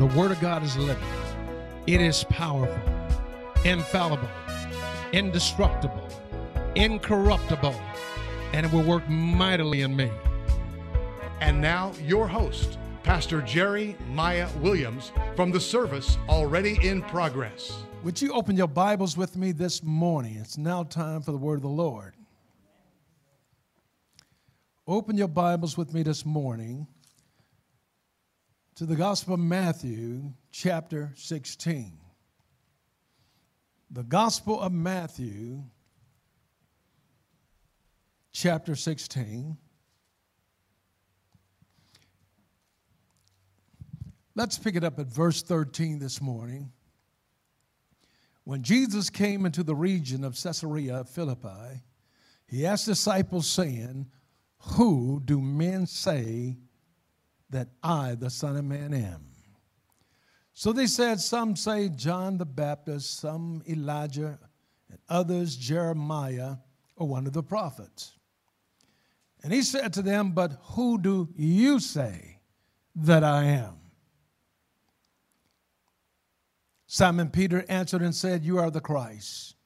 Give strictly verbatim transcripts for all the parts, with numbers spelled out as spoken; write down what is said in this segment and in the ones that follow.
The Word of God is living. It is powerful, infallible, indestructible, incorruptible, and it will work mightily in me. And now, your host, Pastor Jerry Miah Williams, from the service already in progress. Would you open your Bibles with me this morning? It's now time for the Word of the Lord. Open your Bibles with me this morning to the Gospel of Matthew, chapter sixteen. The Gospel of Matthew, chapter sixteen. Let's pick it up at verse thirteen this morning. When Jesus came into the region of Caesarea Philippi, he asked disciples, saying, "Who do men say that I, the Son of Man, am?" So they said, "Some say John the Baptist, some Elijah, and others Jeremiah, or one of the prophets." And he said to them, "But who do you say that I am?" Simon Peter answered and said, "You are the Christ,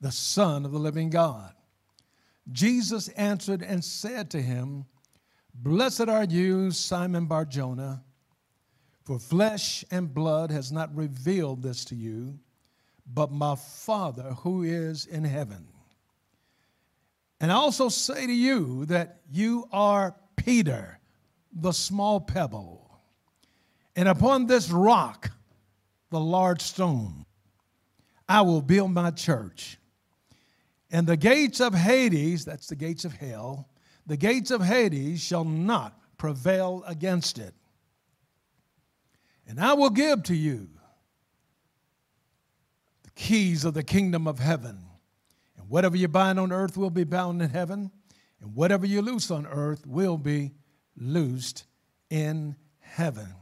the Son of the living God." Jesus answered and said to him, "Blessed are you, Simon Bar-Jonah, for flesh and blood has not revealed this to you, but my Father who is in heaven. And I also say to you that you are Peter, the small pebble, and upon this rock, the large stone, I will build my church, and the gates of Hades," that's the gates of hell, "the gates of Hades shall not prevail against it. And I will give to you the keys of the kingdom of heaven. And whatever you bind on earth will be bound in heaven, and whatever you loose on earth will be loosed in heaven."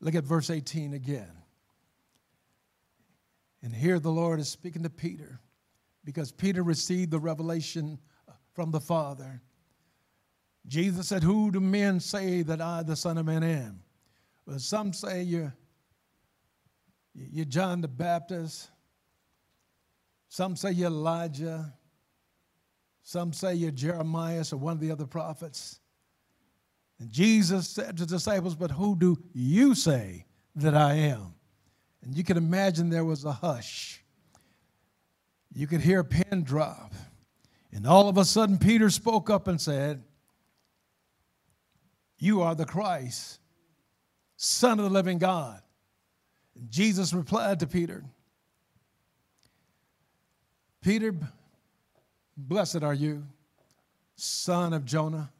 Look at verse eighteen again. And here the Lord is speaking to Peter, because Peter received the revelation from the Father. Jesus said, "Who do men say that I, the Son of Man, am?" Well, some say you're, you're John the Baptist. Some say you're Elijah. Some say you're Jeremiah or one of the other prophets. And Jesus said to the disciples, "But who do you say that I am?" And you can imagine there was a hush. You could hear a pin drop. And all of a sudden, Peter spoke up and said, "You are the Christ, Son of the living God." And Jesus replied to Peter, "Peter, blessed are you, son of Jonah,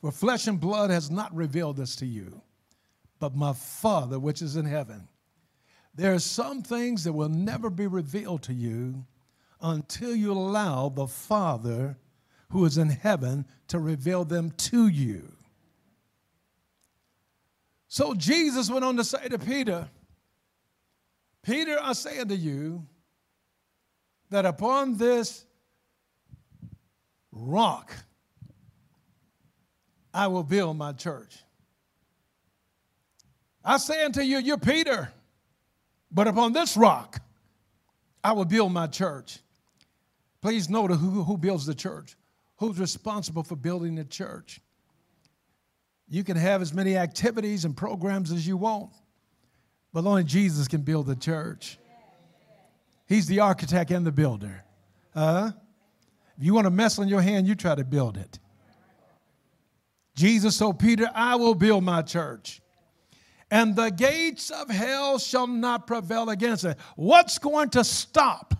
for flesh and blood has not revealed this to you, but my Father which is in heaven. There are some things that will never be revealed to you until you allow the Father who is in heaven to reveal them to you." So Jesus went on to say to Peter, "Peter, I say unto you that upon this rock I will build my church. I say unto you, you're Peter, but upon this rock I will build my church." Please note who, who builds the church, who's responsible for building the church. You can have as many activities and programs as you want, but only Jesus can build the church. He's the architect and the builder. Uh-huh. If you want a mess on your hand, you try to build it. Jesus told Peter, "I will build my church, and the gates of hell shall not prevail against it." What's going to stop?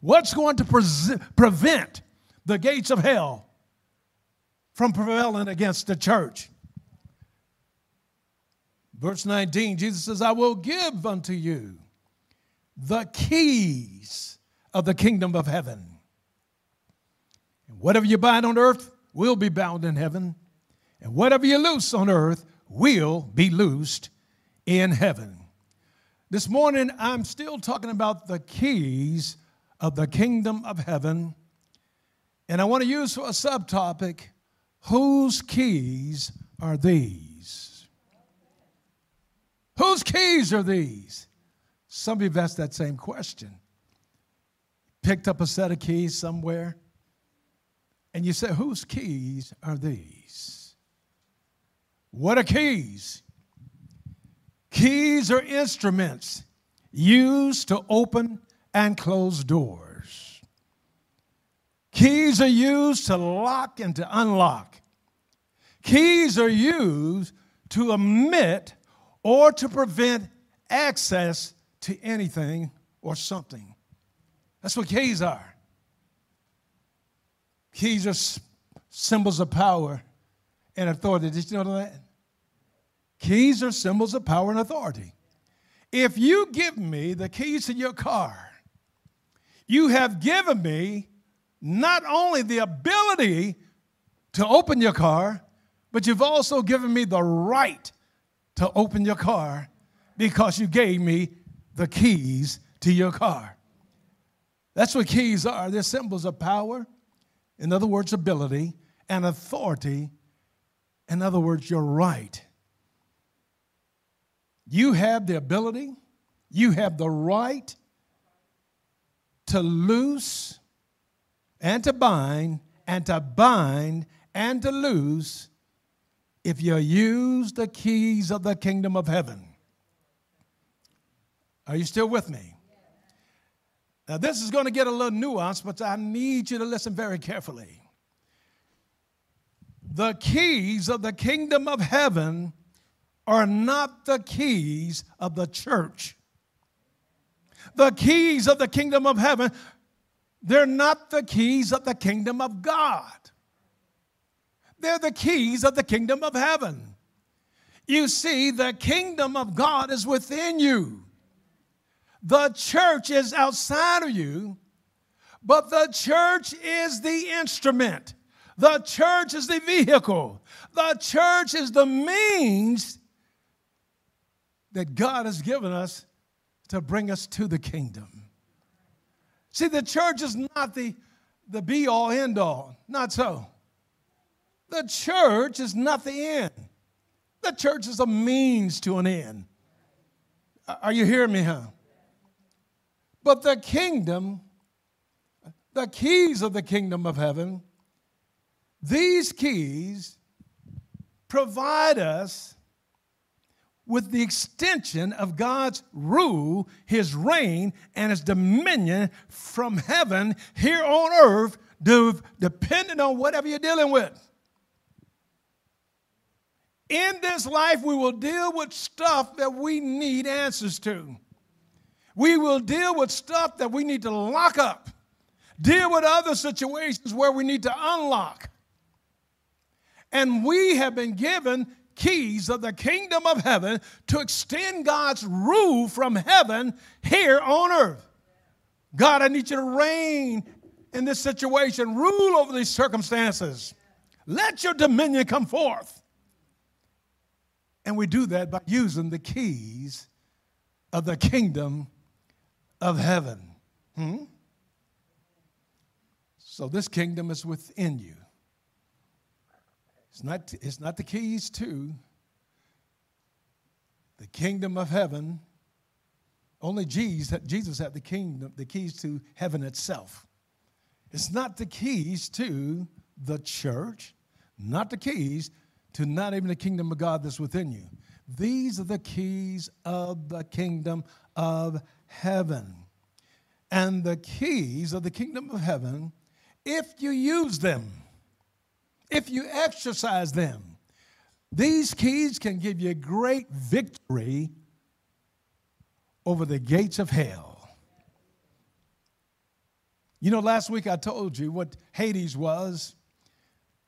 What's going to pre- prevent the gates of hell from prevailing against the church? Verse nineteen, Jesus says, "I will give unto you the keys of the kingdom of heaven. And whatever you bind on earth will be bound in heaven, and whatever you loose on earth will be loosed in heaven." This morning, I'm still talking about the keys of the kingdom of heaven, and I want to use for a subtopic, "Whose keys are these?" whose keys are these? Some of you've asked that same question. Picked up a set of keys somewhere, and you say, whose keys are these? What are keys? Keys are instruments used to open and close doors. Keys are used to lock and to unlock. Keys are used to admit or to prevent access to anything or something. That's what keys are. Keys are symbols of power and authority. Did you know that? Keys are symbols of power and authority. If you give me the keys to your car, you have given me not only the ability to open your car, but you've also given me the right to open your car because you gave me the keys to your car. That's what keys are. They're symbols of power, in other words, ability, and authority, in other words, your right. You have the ability, you have the right to loose and to bind and to bind and to loose if you use the keys of the kingdom of heaven. Are you still with me? Now, this is going to get a little nuanced, but I need you to listen very carefully. The keys of the kingdom of heaven are not the keys of the church. The keys of the kingdom of heaven, they're not the keys of the kingdom of God. They're the keys of the kingdom of heaven. You see, the kingdom of God is within you. The church is outside of you, but the church is the instrument. The church is the vehicle. The church is the means that God has given us to bring us to the kingdom. See, the church is not the, the be-all, end-all. Not so. The church is not the end. The church is a means to an end. Are you hearing me, huh? But the kingdom, the keys of the kingdom of heaven, these keys provide us with the extension of God's rule, his reign, and his dominion from heaven here on earth, depending on whatever you're dealing with. In this life, we will deal with stuff that we need answers to. We will deal with stuff that we need to lock up, deal with other situations where we need to unlock. And we have been given keys of the kingdom of heaven to extend God's rule from heaven here on earth. God, I need you to reign in this situation, rule over these circumstances. Let your dominion come forth. And we do that by using the keys of the kingdom of heaven. Hmm? So this kingdom is within you. It's not, it's not the keys to the kingdom of heaven. Only Jesus, Jesus had the kingdom, the keys to heaven itself. It's not the keys to the church, not the keys to not even the kingdom of God that's within you. These are the keys of the kingdom of heaven. And the keys of the kingdom of heaven, if you use them, if you exercise them, these keys can give you great victory over the gates of hell. You know, last week I told you what Hades was.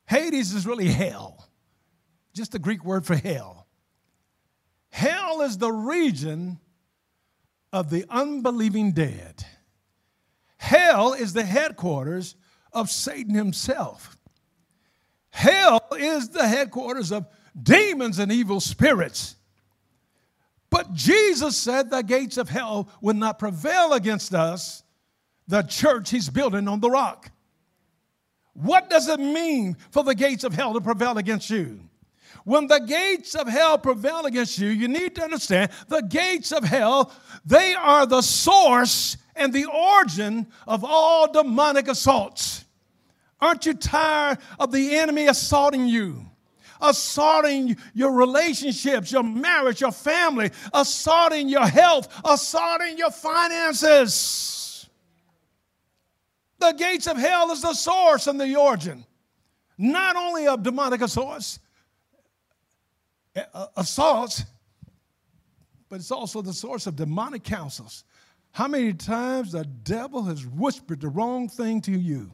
Hades is really hell, just the Greek word for hell. Hell is the region of the unbelieving dead. Hell is the headquarters of Satan himself. Hell is the headquarters of demons and evil spirits. But Jesus said the gates of hell would not prevail against us, the church he's building on the rock. What does it mean for the gates of hell to prevail against you? When the gates of hell prevail against you, you need to understand the gates of hell, they are the source and the origin of all demonic assaults. Aren't you tired of the enemy assaulting you? Assaulting your relationships, your marriage, your family, assaulting your health, assaulting your finances. The gates of hell is the source and the origin, not only of demonic assaults, assaults, but it's also the source of demonic counsels. How many times the devil has whispered the wrong thing to you,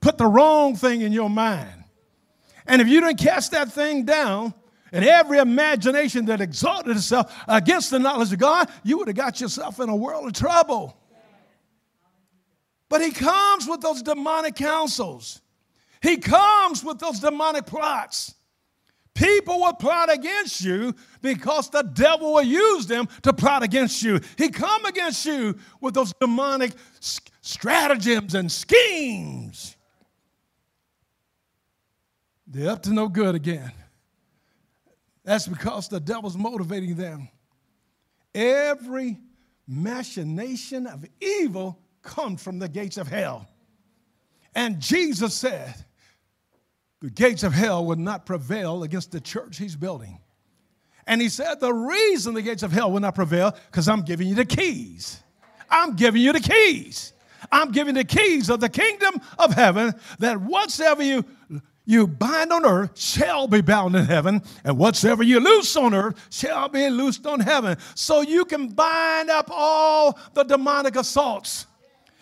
put the wrong thing in your mind. And if you didn't cast that thing down, and every imagination that exalted itself against the knowledge of God, you would have got yourself in a world of trouble. But he comes with those demonic counsels. He comes with those demonic plots. People will plot against you because the devil will use them to plot against you. He comes against you with those demonic stratagems and schemes. They're up to no good again. That's because the devil's motivating them. Every machination of evil comes from the gates of hell. And Jesus said, the gates of hell will not prevail against the church he's building. And he said, the reason the gates of hell will not prevail, because I'm giving you the keys. I'm giving you the keys. I'm giving the keys of the kingdom of heaven, that whatsoever you... you bind on earth shall be bound in heaven, and whatsoever you loose on earth shall be loosed on heaven. So you can bind up all the demonic assaults.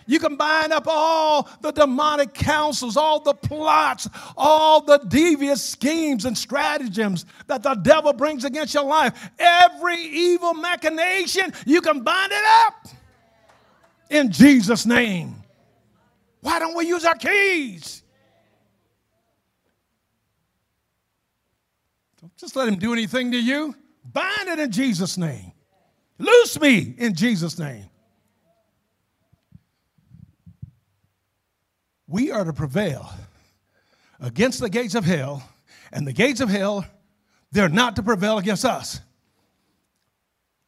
You can bind up all the demonic counsels, all the plots, all the devious schemes and stratagems that the devil brings against your life. Every evil machination, you can bind it up in Jesus' name. Why don't we use our keys? Just let him do anything to you. Bind it in Jesus' name. Loose me in Jesus' name. We are to prevail against the gates of hell, and the gates of hell, they're not to prevail against us.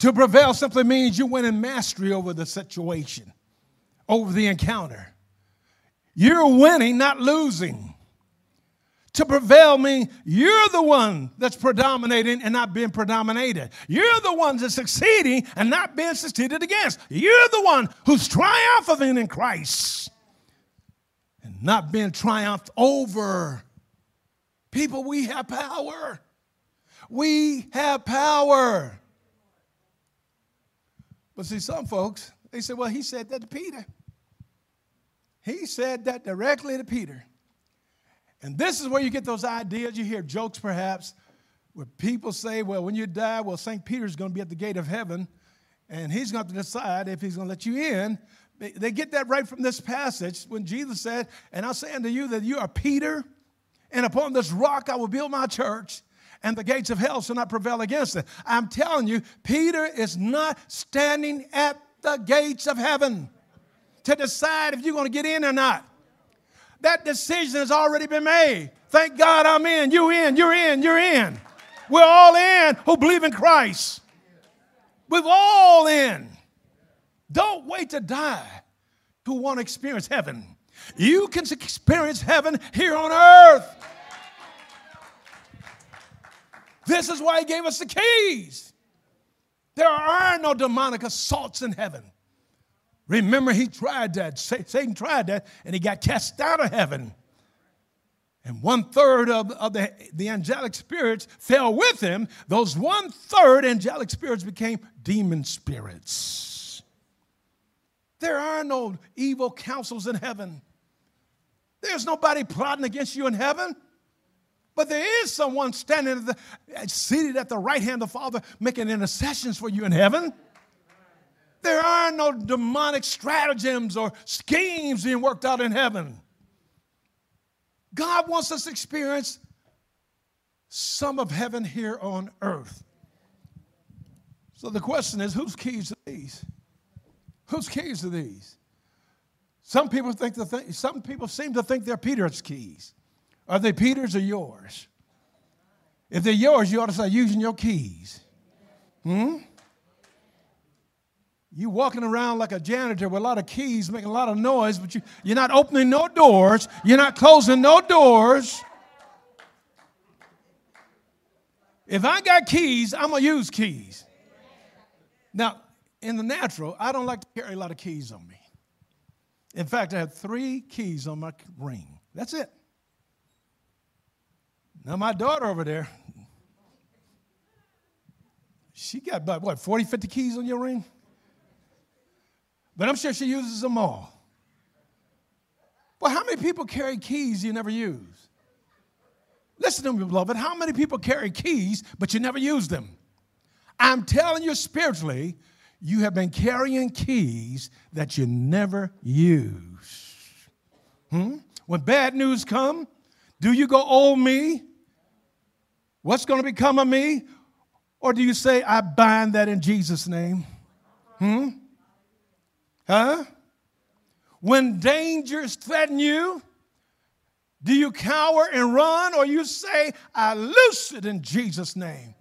To prevail simply means you win in mastery over the situation, over the encounter. You're winning, not losing. To prevail means you're the one that's predominating and not being predominated. You're the one that's succeeding and not being succeeded against. You're the one who's triumphant in Christ and not being triumphed over. People, we have power. We have power. But see, some folks, they say, well, he said that to Peter. He said that directly to Peter. And this is where you get those ideas. You hear jokes, perhaps, where people say, well, when you die, well, Saint Peter's going to be at the gate of heaven, and he's going to decide if he's going to let you in. They get that right from this passage when Jesus said, and I say unto you that you are Peter, and upon this rock I will build my church, and the gates of hell shall not prevail against it. I'm telling you, Peter is not standing at the gates of heaven to decide if you're going to get in or not. That decision has already been made. Thank God I'm in. You in. You're in. You're in. We're all in who believe in Christ. We're all in. Don't wait to die to want to experience heaven. You can experience heaven here on earth. This is why he gave us the keys. There are no demonic assaults in heaven. Remember, he tried that. Satan tried that, and he got cast out of heaven. And one-third of, of the, the angelic spirits fell with him. Those one-third angelic spirits became demon spirits. There are no evil counsels in heaven. There's nobody plotting against you in heaven. But there is someone standing at the, seated at the right hand of the Father, making intercessions for you in heaven. There are no demonic stratagems or schemes being worked out in heaven. God wants us to experience some of heaven here on earth. So the question is, whose keys are these? Whose keys are these? Some people think the thing, some people seem to think they're Peter's keys. Are they Peter's or yours? If they're yours, you ought to start using your keys. Hmm? You're walking around like a janitor with a lot of keys, making a lot of noise, but you, you're not opening no doors. You're not closing no doors. If I got keys, I'm going to use keys. Now, in the natural, I don't like to carry a lot of keys on me. In fact, I have three keys on my ring. That's it. Now, my daughter over there, she got about, what, forty, fifty keys on your ring? But I'm sure she uses them all. Well, how many people carry keys you never use? Listen to me, beloved. How many people carry keys, but you never use them? I'm telling you spiritually, you have been carrying keys that you never use. Hmm? When bad news come, do you go, oh, me? What's going to become of me? Or do you say, I bind that in Jesus' name? Hmm? Huh? When dangers threaten you, do you cower and run, or you say, I loose it in Jesus' name?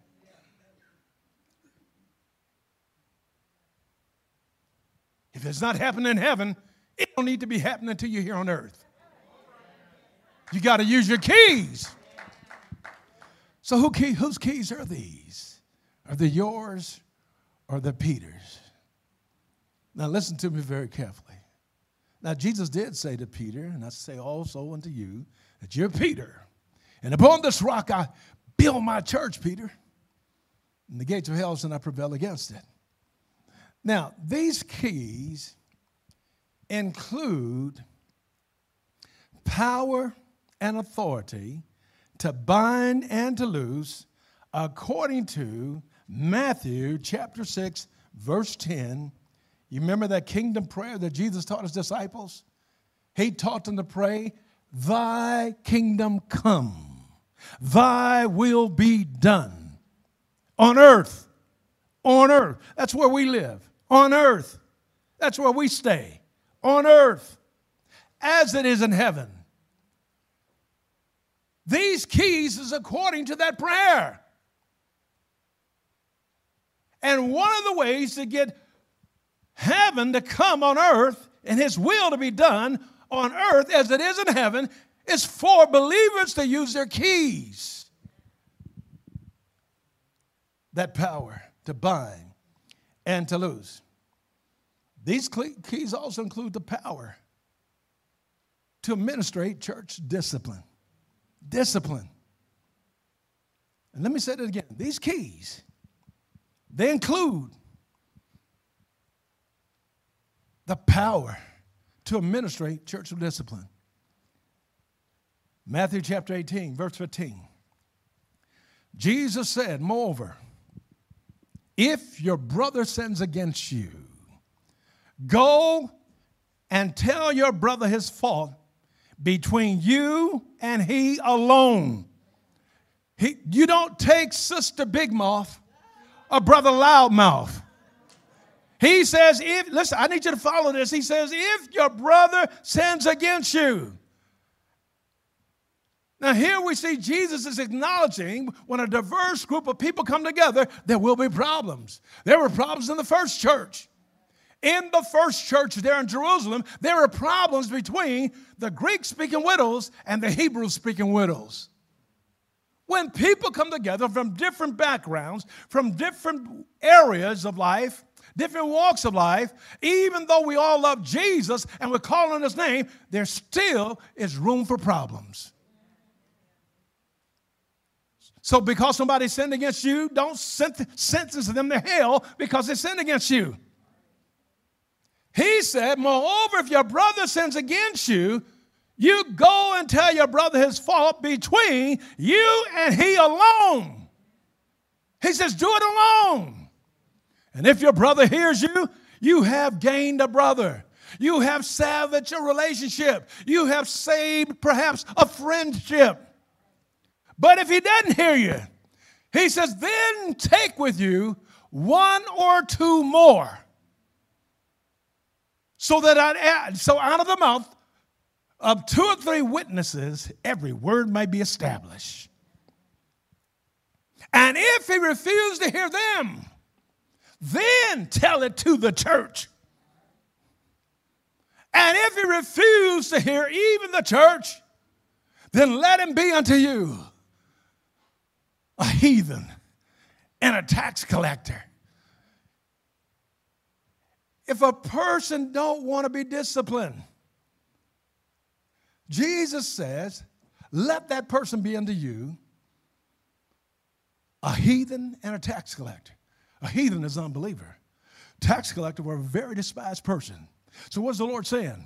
If it's not happening in heaven, it don't need to be happening to you here on earth. You got to use your keys. So who key, whose keys are these? Are they yours or the Peter's? Now listen to me very carefully. Now Jesus did say to Peter, and I say also unto you, that you're Peter. And upon this rock I build my church, Peter. And the gates of hell shall not prevail against it. Now these keys include power and authority to bind and to loose, according to Matthew chapter six, verse ten. You remember that kingdom prayer that Jesus taught his disciples? He taught them to pray, thy kingdom come, thy will be done on earth, on earth. That's where we live, on earth. That's where we stay, on earth, as it is in heaven. These keys is according to that prayer. And one of the ways to get heaven to come on earth and his will to be done on earth as it is in heaven is for believers to use their keys. That power to bind and to loose. These keys also include the power to administrate church discipline. Discipline. And let me say that again. These keys, they include the power to administrate church discipline. Matthew chapter eighteen, verse fifteen. Jesus said, moreover, if your brother sins against you, go and tell your brother his fault between you and he alone. He, you don't take Sister Big Mouth or Brother Loud Mouth. He says, if, listen, I need you to follow this. He says, if your brother sins against you. Now here we see Jesus is acknowledging when a diverse group of people come together, there will be problems. There were problems in the first church. In the first church there in Jerusalem, there were problems between the Greek-speaking widows and the Hebrew-speaking widows. When people come together from different backgrounds, from different areas of life, different walks of life, even though we all love Jesus and we're calling on his name, there still is room for problems. So because somebody sinned against you, don't sentence them to hell because they sinned against you. He said, moreover, if your brother sins against you, you go and tell your brother his fault between you and he alone. He says, do it alone. And if your brother hears you, you have gained a brother. You have salvaged a relationship. You have saved perhaps a friendship. But if he doesn't hear you, he says, then take with you one or two more. So that I'd add, so out of the mouth of two or three witnesses, every word may be established. And if he refused to hear them, then tell it to the church. And if he refused to hear even the church, then let him be unto you a heathen and a tax collector. If a person don't want to be disciplined, Jesus says, let that person be unto you a heathen and a tax collector. A heathen is an unbeliever. Tax collector were a very despised person. So what's the Lord saying?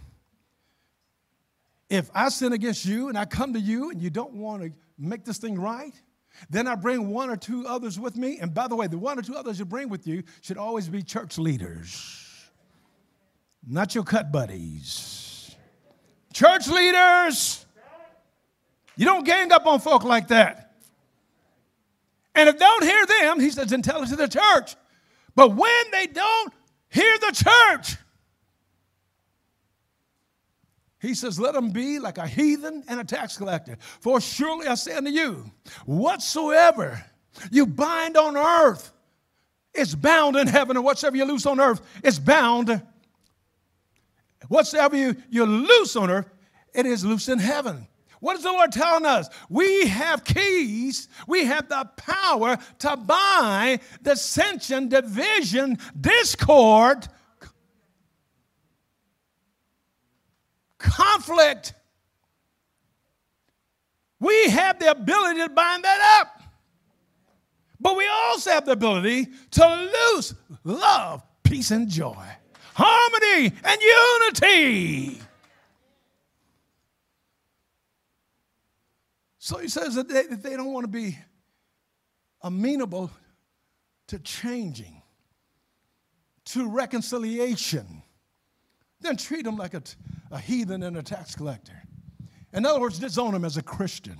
If I sin against you and I come to you and you don't want to make this thing right, then I bring one or two others with me. And by the way, the one or two others you bring with you should always be church leaders, not your cut buddies. Church leaders. You don't gang up on folk like that. And if they don't hear them, he says, then tell it to the church. But when they don't hear the church, he says, let them be like a heathen and a tax collector. For surely I say unto you, whatsoever you bind on earth is bound in heaven, and whatsoever you loose on earth is bound. Whatsoever you, you loose on earth, it is loose in heaven. What is the Lord telling us? We have keys. We have the power to bind dissension, division, discord, conflict. We have the ability to bind that up. But we also have the ability to loose love, peace, and joy, harmony, and unity. So he says that they, that they don't want to be amenable to changing, to reconciliation. Then treat them like a, a heathen and a tax collector. In other words, disown them as a Christian.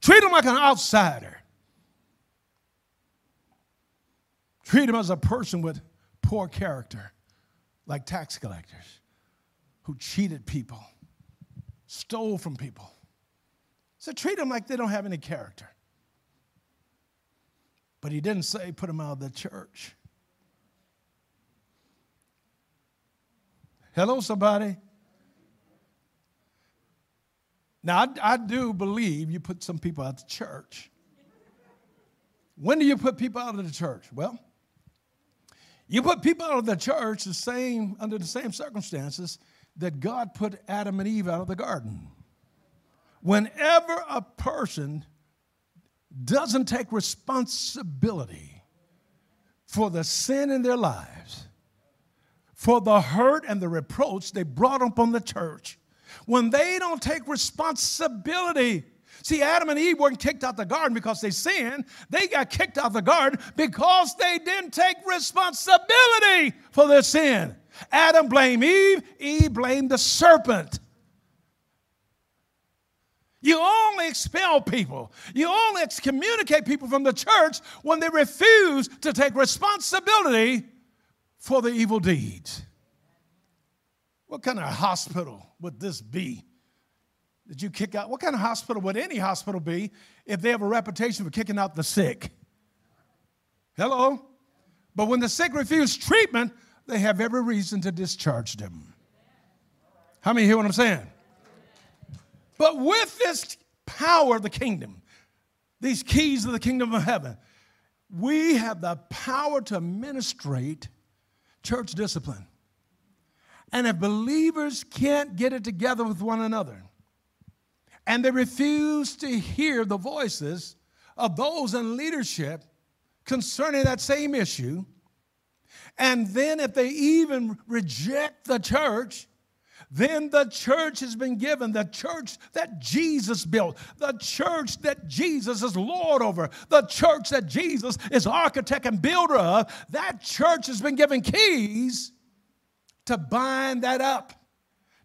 Treat them like an outsider. Treat them as a person with poor character, like tax collectors who cheated people, stole from people. So treat them like they don't have any character. But he didn't say put them out of the church. Hello, somebody. Now, I, I do believe you put some people out of the church. When do you put people out of the church? Well, you put people out of the church the same under the same circumstances that God put Adam and Eve out of the garden. Whenever a person doesn't take responsibility for the sin in their lives, for the hurt and the reproach they brought upon the church, when they don't take responsibility, see, Adam and Eve weren't kicked out the garden because they sinned. They got kicked out the garden because they didn't take responsibility for their sin. Adam blamed Eve. Eve blamed the serpent. You only expel people. You only excommunicate people from the church when they refuse to take responsibility for the evil deeds. What kind of hospital would this be that you kick out? What kind of hospital would any hospital be if they have a reputation for kicking out the sick? Hello? But when the sick refuse treatment, they have every reason to discharge them. How many hear what I'm saying? But with this power of the kingdom, these keys of the kingdom of heaven, we have the power to administrate church discipline. And if believers can't get it together with one another, and they refuse to hear the voices of those in leadership concerning that same issue, and then if they even reject the church, then the church has been given, the church that Jesus built, the church that Jesus is Lord over, the church that Jesus is architect and builder of. That church has been given keys to bind that up,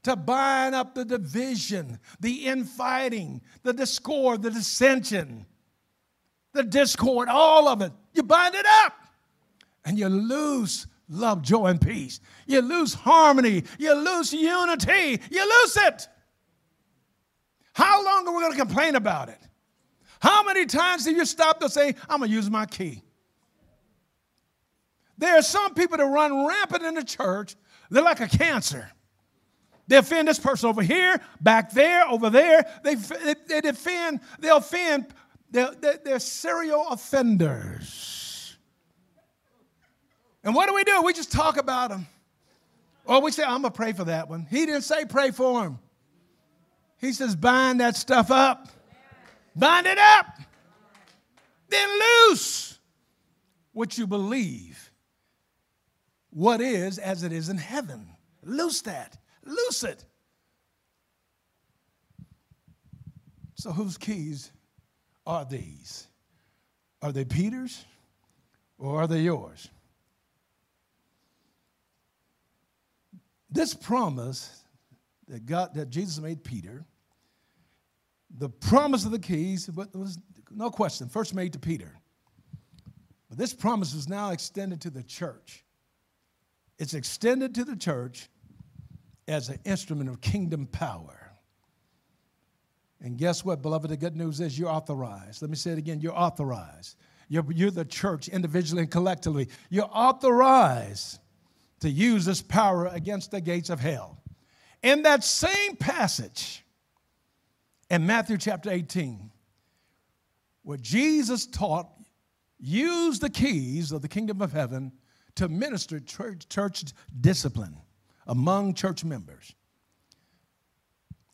to bind up the division, the infighting, the discord, the dissension, the discord, all of it. You bind it up and you lose love, joy, and peace. You lose harmony. You lose unity. You lose it. How long are we going to complain about it? How many times have you stopped to say, I'm going to use my key? There are some people that run rampant in the church. They're like a cancer. They offend this person over here, back there, over there. They, they, they defend, they offend, they're, they're serial offenders. And what do we do? We just talk about them. Or we say, I'm going to pray for that one. He didn't say pray for him. He says, bind that stuff up. Bind it up. Then loose what you believe. What is as it is in heaven. Loose that. Loose it. So whose keys are these? Are they Peter's or are they yours? This promise that God, that Jesus made Peter, the promise of the keys was no question first made to Peter. But this promise is now extended to the church. It's extended to the church as an instrument of kingdom power. And guess what, beloved? The good news is you're authorized. Let me say it again. You're authorized. You're, you're the church individually and collectively. You're authorized to use this power against the gates of hell. In that same passage, in Matthew chapter eighteen, where Jesus taught, use the keys of the kingdom of heaven to minister church, church discipline among church members.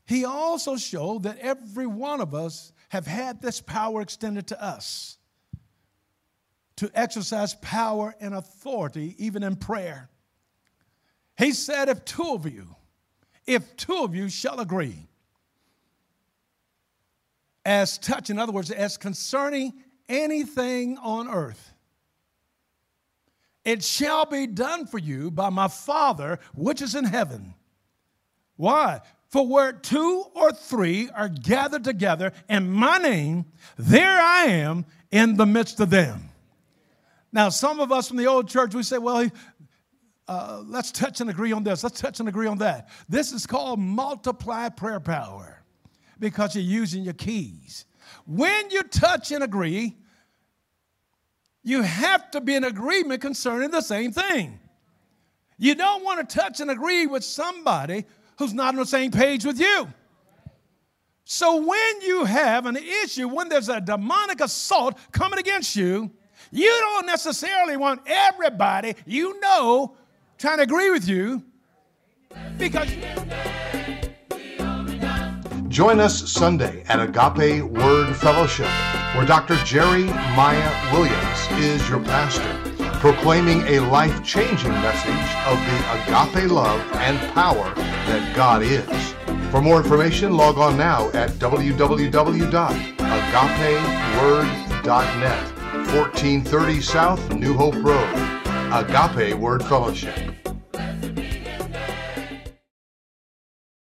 He also showed that every one of us have had this power extended to us to exercise power and authority even in prayer. He said, if two of you, if two of you shall agree, as touch, in other words, as concerning anything on earth, it shall be done for you by my Father which is in heaven. Why? For where two or three are gathered together in my name, there I am in the midst of them. Now, some of us from the old church, we say, well, uh, let's touch and agree on this. Let's touch and agree on that. This is called multiply prayer power, because you're using your keys. When you touch and agree, you have to be in agreement concerning the same thing. You don't want to touch and agree with somebody who's not on the same page with you. So when you have an issue, when there's a demonic assault coming against you, you don't necessarily want everybody you know trying to agree with you, because... Join us Sunday at Agape Word Fellowship, where Doctor Jerry Miah Williams is your pastor, proclaiming a life-changing message of the agape love and power that God is. For more information, log on now at w w w dot agape word dot net, fourteen thirty South New Hope Road, Agape Word Fellowship.